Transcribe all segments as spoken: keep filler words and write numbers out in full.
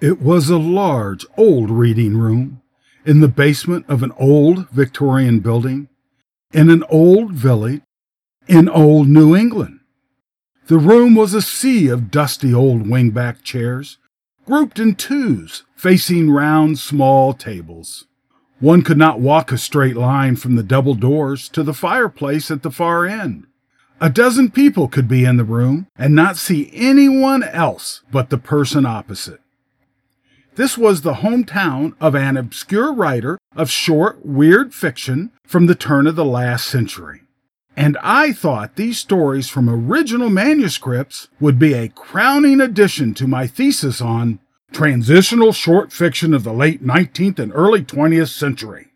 It was a large, old reading room in the basement of an old Victorian building in an old village in old New England. The room was a sea of dusty old wingback chairs, grouped in twos, facing round small tables. One could not walk a straight line from the double doors to the fireplace at the far end. A dozen people could be in the room and not see anyone else but the person opposite. This was the hometown of an obscure writer of short, weird fiction from the turn of the last century. And I thought these stories from original manuscripts would be a crowning addition to my thesis on Transitional Short Fiction of the Late nineteenth and Early twentieth Century.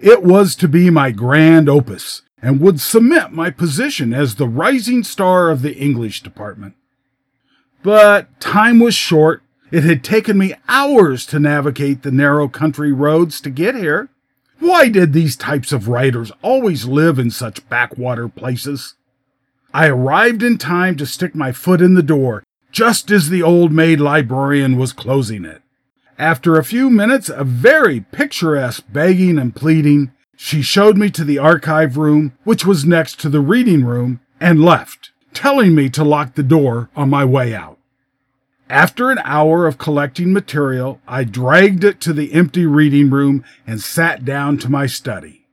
It was to be my grand opus, and would cement my position as the rising star of the English department. But time was short. It had taken me hours to navigate the narrow country roads to get here. Why did these types of writers always live in such backwater places? I arrived in time to stick my foot in the door, just as the old maid librarian was closing it. After a few minutes of very picturesque begging and pleading, she showed me to the archive room, which was next to the reading room, and left, telling me to lock the door on my way out. After an hour of collecting material, I dragged it to the empty reading room and sat down to my study.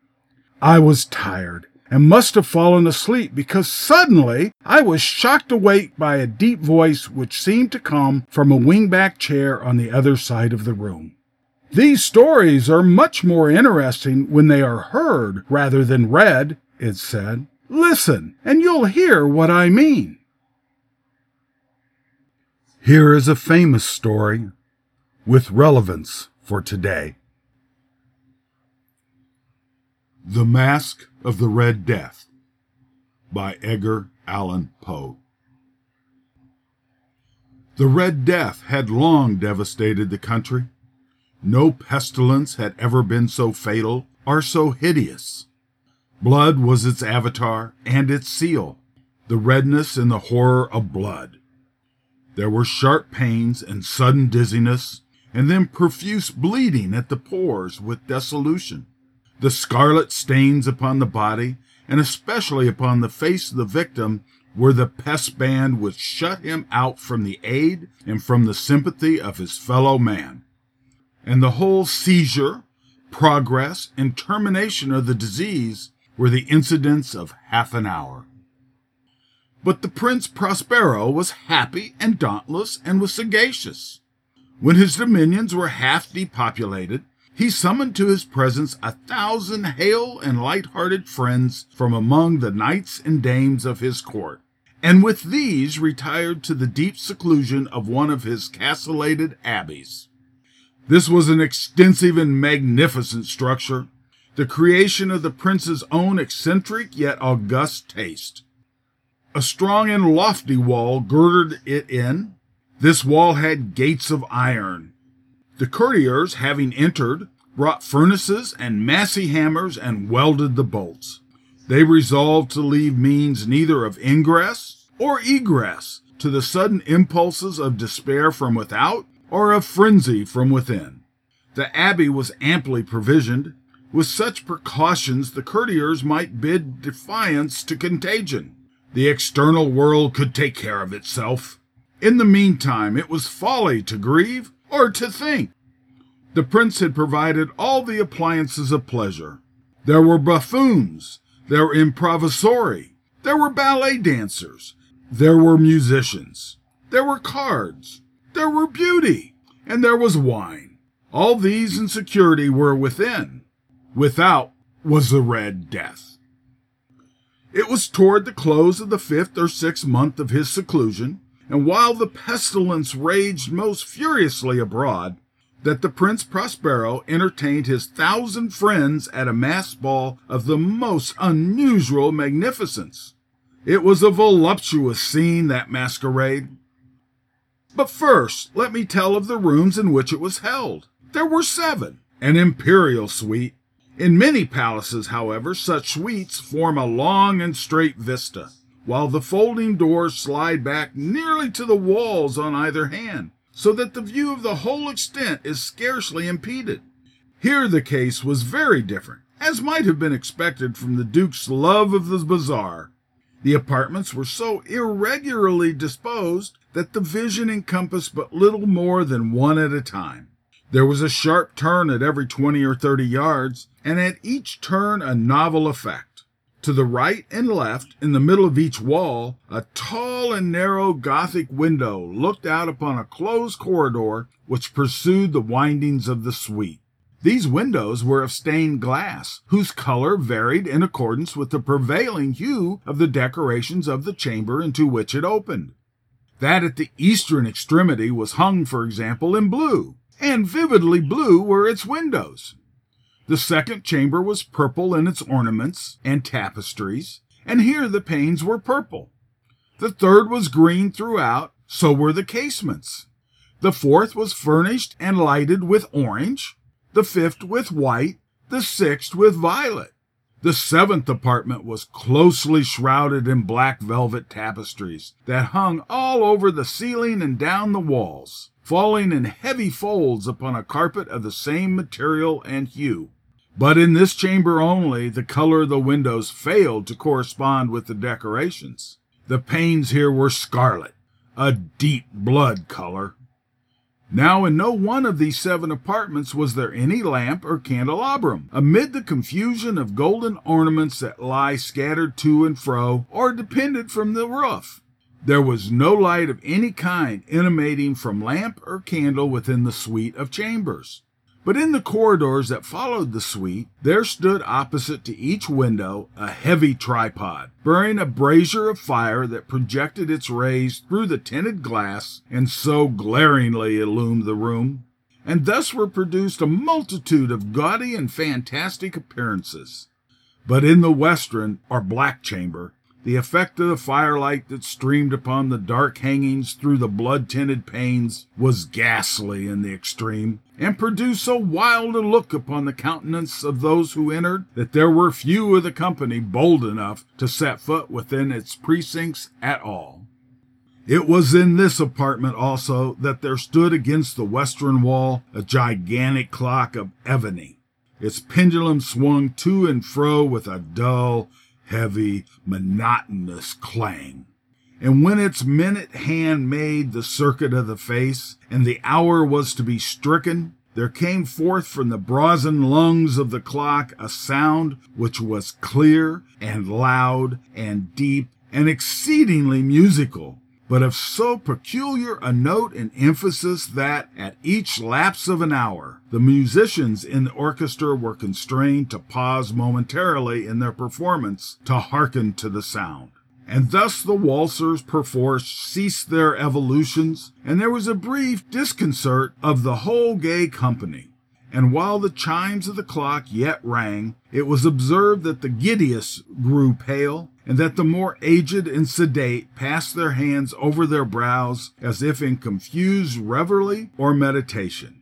I was tired and must have fallen asleep, because suddenly I was shocked awake by a deep voice which seemed to come from a wingback chair on the other side of the room. These stories are much more interesting when they are heard rather than read, it said. Listen, and you'll hear what I mean. Here is a famous story with relevance for today. The Mask of the Red Death by Edgar Allan Poe. The Red Death had long devastated the country. No pestilence had ever been so fatal or so hideous. Blood was its avatar and its seal, the redness and the horror of blood. There were sharp pains and sudden dizziness, and then profuse bleeding at the pores with dissolution. The scarlet stains upon the body, and especially upon the face of the victim, were the pest band which shut him out from the aid and from the sympathy of his fellow man. And the whole seizure, progress, and termination of the disease were the incidents of half an hour. But the Prince Prospero was happy and dauntless, and was sagacious. When his dominions were half depopulated, he summoned to his presence a thousand hale and light-hearted friends from among the knights and dames of his court, and with these retired to the deep seclusion of one of his castellated abbeys. This was an extensive and magnificent structure, the creation of the prince's own eccentric yet august taste. A strong and lofty wall girded it in. This wall had gates of iron. The courtiers, having entered, brought furnaces and massy hammers and welded the bolts. They resolved to leave means neither of ingress or egress to the sudden impulses of despair from without or of frenzy from within. The abbey was amply provisioned. With such precautions, the courtiers might bid defiance to contagion. The external world could take care of itself. In the meantime, it was folly to grieve or to think. The prince had provided all the appliances of pleasure. There were buffoons, there were improvisori, there were ballet dancers, there were musicians, there were cards, there were beauty, and there was wine. All these in security were within. Without was the Red Death. It was toward the close of the fifth or sixth month of his seclusion, and while the pestilence raged most furiously abroad, that the Prince Prospero entertained his thousand friends at a masked ball of the most unusual magnificence. It was a voluptuous scene, that masquerade. But first, let me tell of the rooms in which it was held. There were seven, an imperial suite. In many palaces, however, such suites form a long and straight vista, while the folding doors slide back nearly to the walls on either hand, so that the view of the whole extent is scarcely impeded. Here the case was very different, as might have been expected from the Duke's love of the bazaar. The apartments were so irregularly disposed that the vision encompassed but little more than one at a time. There was a sharp turn at every twenty or thirty yards, and at each turn a novel effect. To the right and left, in the middle of each wall, a tall and narrow Gothic window looked out upon a closed corridor which pursued the windings of the suite. These windows were of stained glass, whose color varied in accordance with the prevailing hue of the decorations of the chamber into which it opened. That at the eastern extremity was hung, for example, in blue, and vividly blue were its windows. The second chamber was purple in its ornaments and tapestries, and here the panes were purple. The third was green throughout, so were the casements. The fourth was furnished and lighted with orange, the fifth with white, the sixth with violet. The seventh apartment was closely shrouded in black velvet tapestries that hung all over the ceiling and down the walls, falling in heavy folds upon a carpet of the same material and hue. But in this chamber only, the color of the windows failed to correspond with the decorations. The panes here were scarlet, a deep blood color. Now in no one of these seven apartments was there any lamp or candelabrum, amid the confusion of golden ornaments that lie scattered to and fro, or depended from the roof. There was no light of any kind emanating from lamp or candle within the suite of chambers. But in the corridors that followed the suite, there stood opposite to each window a heavy tripod, bearing a brazier of fire that projected its rays through the tinted glass and so glaringly illumined the room, and thus were produced a multitude of gaudy and fantastic appearances. But in the western, or black chamber, the effect of the firelight that streamed upon the dark hangings through the blood-tinted panes was ghastly in the extreme, and produced so wild a look upon the countenance of those who entered that there were few of the company bold enough to set foot within its precincts at all. It was in this apartment also that there stood against the western wall a gigantic clock of ebony. Its pendulum swung to and fro with a dull, heavy, monotonous clang, and when its minute hand made the circuit of the face, and the hour was to be stricken, there came forth from the brazen lungs of the clock a sound which was clear and loud and deep and exceedingly musical, but of so peculiar a note and emphasis that, at each lapse of an hour, the musicians in the orchestra were constrained to pause momentarily in their performance to hearken to the sound. And thus the waltzers perforce ceased their evolutions, and there was a brief disconcert of the whole gay company. And while the chimes of the clock yet rang, it was observed that the giddiest grew pale, and that the more aged and sedate passed their hands over their brows as if in confused reverie or meditation.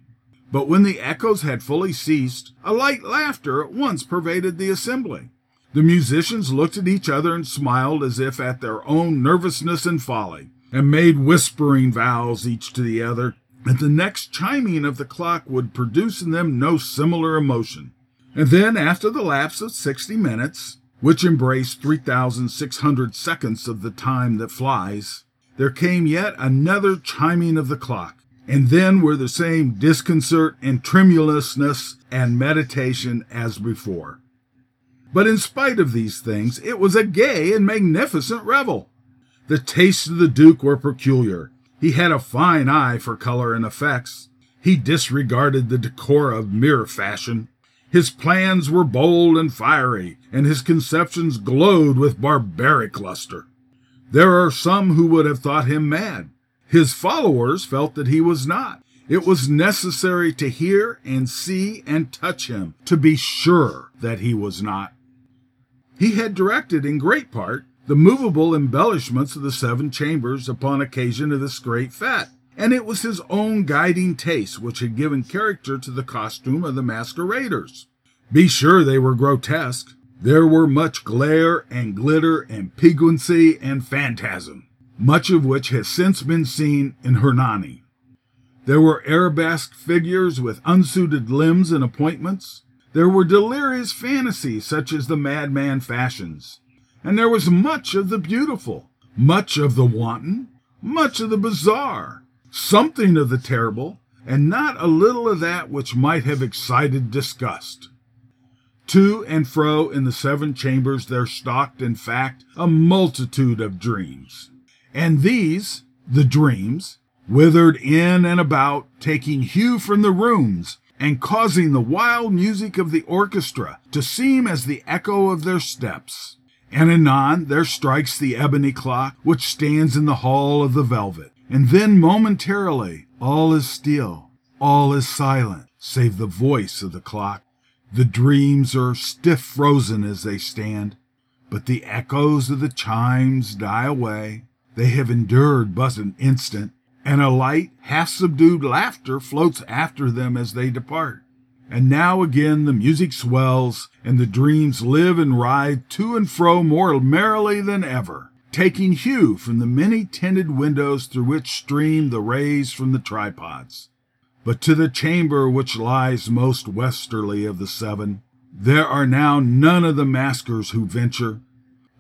But when the echoes had fully ceased, a light laughter at once pervaded the assembly. The musicians looked at each other and smiled as if at their own nervousness and folly, and made whispering vows each to the other, that the next chiming of the clock would produce in them no similar emotion. And then, after the lapse of sixty minutes, which embraced three thousand six hundred seconds of the time that flies, there came yet another chiming of the clock, and then were the same disconcert and tremulousness and meditation as before. But in spite of these things, it was a gay and magnificent revel. The tastes of the Duke were peculiar. He had a fine eye for color and effects. He disregarded the decor of mere fashion. His plans were bold and fiery, and his conceptions glowed with barbaric luster. There are some who would have thought him mad. His followers felt that he was not. It was necessary to hear and see and touch him to be sure that he was not. He had directed, in great part, the movable embellishments of the seven chambers upon occasion of this great fête, and it was his own guiding taste which had given character to the costume of the masqueraders. Be sure they were grotesque. There were much glare and glitter and piquancy and phantasm, much of which has since been seen in Hernani. There were arabesque figures with unsuited limbs and appointments. There were delirious fantasies such as the madman fashions. And there was much of the beautiful, much of the wanton, much of the bizarre, something of the terrible, and not a little of that which might have excited disgust. To and fro in the seven chambers there stalked, in fact, a multitude of dreams. And these, the dreams, withered in and about, taking hue from the rooms, and causing the wild music of the orchestra to seem as the echo of their steps. And anon there strikes the ebony clock which stands in the hall of the velvet, and then momentarily all is still, all is silent, save the voice of the clock. The dreams are stiff frozen as they stand, but the echoes of the chimes die away. They have endured but an instant, and a light, half-subdued laughter floats after them as they depart. And now again the music swells, and the dreams live and writhe to and fro more merrily than ever, taking hue from the many tinted windows through which stream the rays from the tripods. But to the chamber which lies most westerly of the seven, there are now none of the maskers who venture.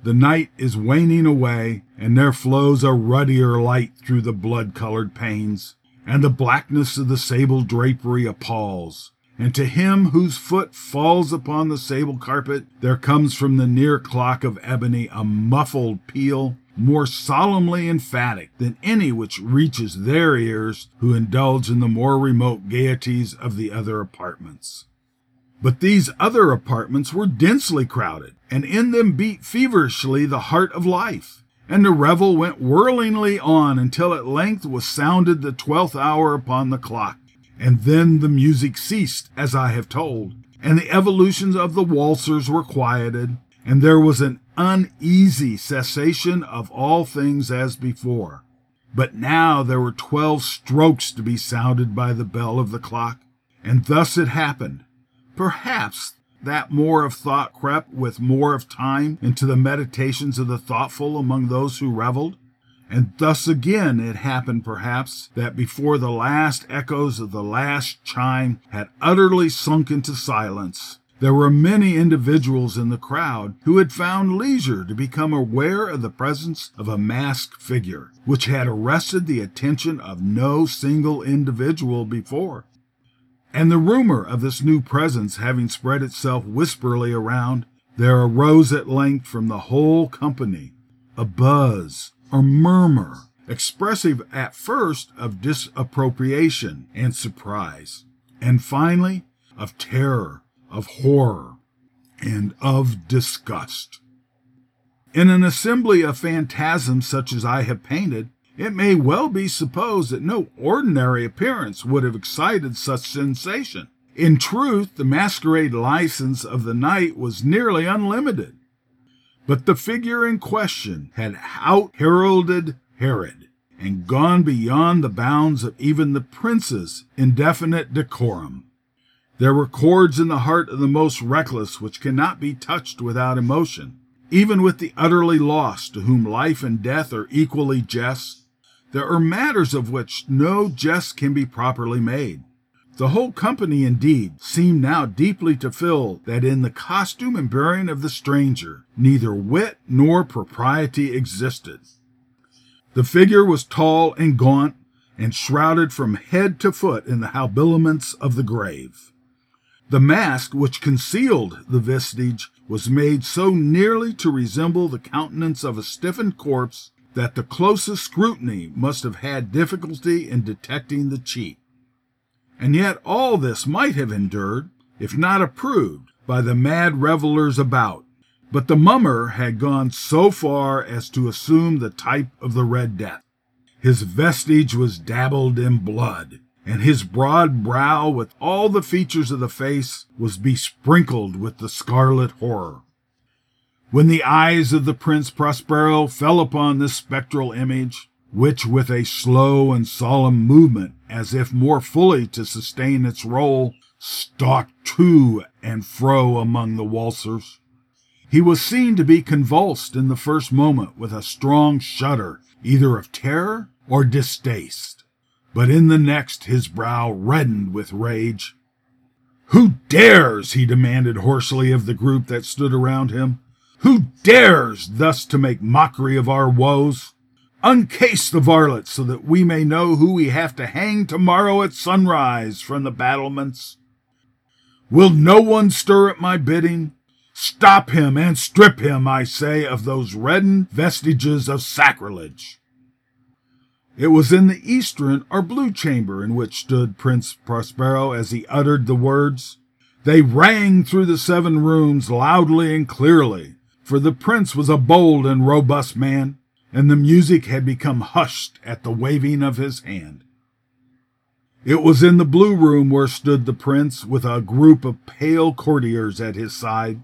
The night is waning away, and there flows a ruddier light through the blood-colored panes, and the blackness of the sable drapery appalls, and to him whose foot falls upon the sable carpet there comes from the near clock of ebony a muffled peal, more solemnly emphatic than any which reaches their ears who indulge in the more remote gaieties of the other apartments. But these other apartments were densely crowded, and in them beat feverishly the heart of life, and the revel went whirlingly on until at length was sounded the twelfth hour upon the clock, and then the music ceased, as I have told, and the evolutions of the waltzers were quieted, and there was an uneasy cessation of all things as before. But now there were twelve strokes to be sounded by the bell of the clock, and thus it happened. Perhaps that more of thought crept with more of time into the meditations of the thoughtful among those who reveled, and thus again it happened perhaps that before the last echoes of the last chime had utterly sunk into silence, there were many individuals in the crowd who had found leisure to become aware of the presence of a masked figure, which had arrested the attention of no single individual before. And the rumor of this new presence having spread itself whisperly around, there arose at length from the whole company a buzz or murmur, expressive at first of disapprobation and surprise, and finally of terror, of horror, and of disgust. In an assembly of phantasms such as I have painted, it may well be supposed that no ordinary appearance would have excited such sensation. In truth, the masquerade license of the night was nearly unlimited. But the figure in question had out-heralded Herod, and gone beyond the bounds of even the prince's indefinite decorum. There were chords in the heart of the most reckless which cannot be touched without emotion. Even with the utterly lost, to whom life and death are equally jests, there are matters of which no jest can be properly made. The whole company, indeed, seemed now deeply to feel that in the costume and bearing of the stranger neither wit nor propriety existed. The figure was tall and gaunt, and shrouded from head to foot in the habiliments of the grave. The mask which concealed the vestige was made so nearly to resemble the countenance of a stiffened corpse that the closest scrutiny must have had difficulty in detecting the cheek. And yet all this might have endured, if not approved, by the mad revelers about, but the mummer had gone so far as to assume the type of the Red Death. His vestige was dabbled in blood, and his broad brow, with all the features of the face, was besprinkled with the scarlet horror. When the eyes of the Prince Prospero fell upon this spectral image, which with a slow and solemn movement, as if more fully to sustain its role, stalked to and fro among the waltzers, he was seen to be convulsed in the first moment with a strong shudder, either of terror or distaste. but in the next his brow reddened with rage. "Who dares," he demanded hoarsely of the group that stood around him, "who dares thus to make mockery of our woes? Uncase the varlet so that we may know who we have to hang tomorrow at sunrise from the battlements. Will no one stir at my bidding? Stop him and strip him, I say, of those reddened vestiges of sacrilege." It was in the eastern or blue chamber in which stood Prince Prospero as he uttered the words. They rang through the seven rooms loudly and clearly, for the prince was a bold and robust man, and the music had become hushed at the waving of his hand. It was in the blue room where stood the prince with a group of pale courtiers at his side.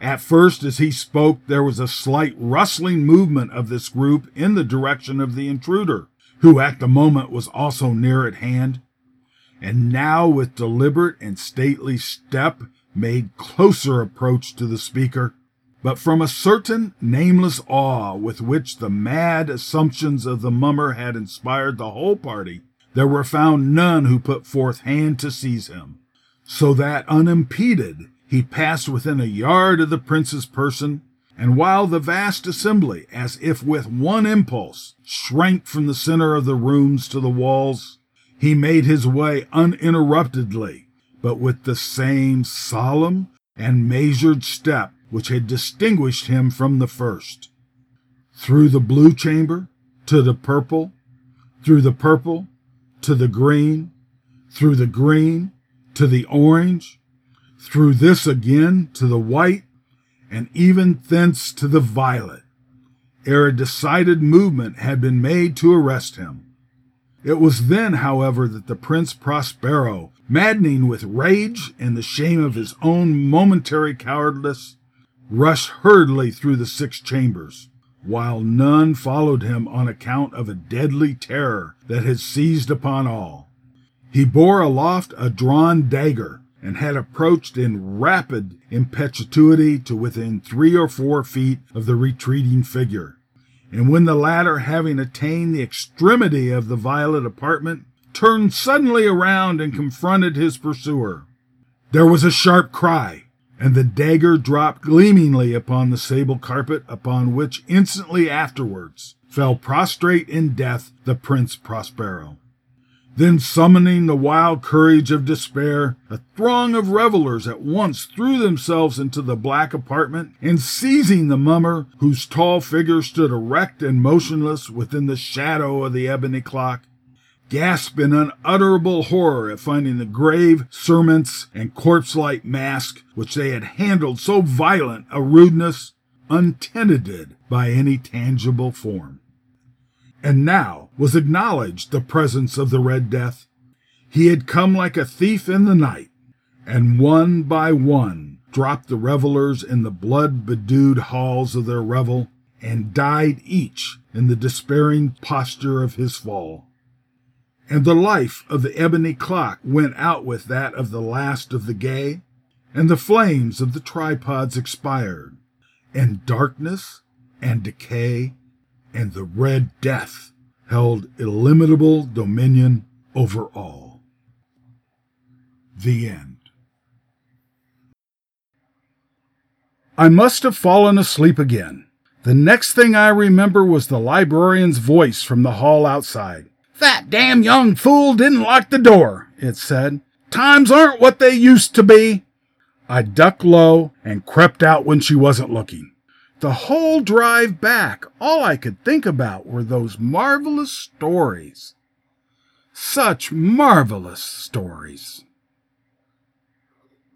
At first, as he spoke, there was a slight rustling movement of this group in the direction of the intruder, who at the moment was also near at hand, and now with deliberate and stately step made closer approach to the speaker, but from a certain nameless awe with which the mad assumptions of the mummer had inspired the whole party, there were found none who put forth hand to seize him, so that unimpeded he passed within a yard of the prince's person, and while the vast assembly, as if with one impulse, shrank from the center of the rooms to the walls, he made his way uninterruptedly, but with the same solemn and measured step which had distinguished him from the first. Through the blue chamber, to the purple, through the purple, to the green, through the green, to the orange, through this again to the white, and even thence to the violet, ere a decided movement had been made to arrest him. It was then, however, that the Prince Prospero, maddening with rage and the shame of his own momentary cowardice, rushed hurriedly through the six chambers, while none followed him on account of a deadly terror that had seized upon all. He bore aloft a drawn dagger, and had approached in rapid impetuosity to within three or four feet of the retreating figure, and when the latter, having attained the extremity of the violet apartment, turned suddenly around and confronted his pursuer, there was a sharp cry, and the dagger dropped gleamingly upon the sable carpet, upon which instantly afterwards fell prostrate in death the Prince Prospero. Then, summoning the wild courage of despair, a throng of revelers at once threw themselves into the black apartment, and seizing the mummer, whose tall figure stood erect and motionless within the shadow of the ebony clock, gasped in unutterable horror at finding the grave cerements and corpse-like mask which they had handled so violent a rudeness, untenanted by any tangible form. And now was acknowledged the presence of the Red Death. He had come like a thief in the night, and one by one dropped the revelers in the blood-bedewed halls of their revel, and died each in the despairing posture of his fall. And the life of the ebony clock went out with that of the last of the gay, and the flames of the tripods expired, and darkness and decay and the Red Death held illimitable dominion over all. The End. I must have fallen asleep again. The next thing I remember was the librarian's voice from the hall outside. "That damn young fool didn't lock the door," it said. "Times aren't what they used to be." I ducked low and crept out when she wasn't looking. The whole drive back, all I could think about were those marvelous stories. Such marvelous stories.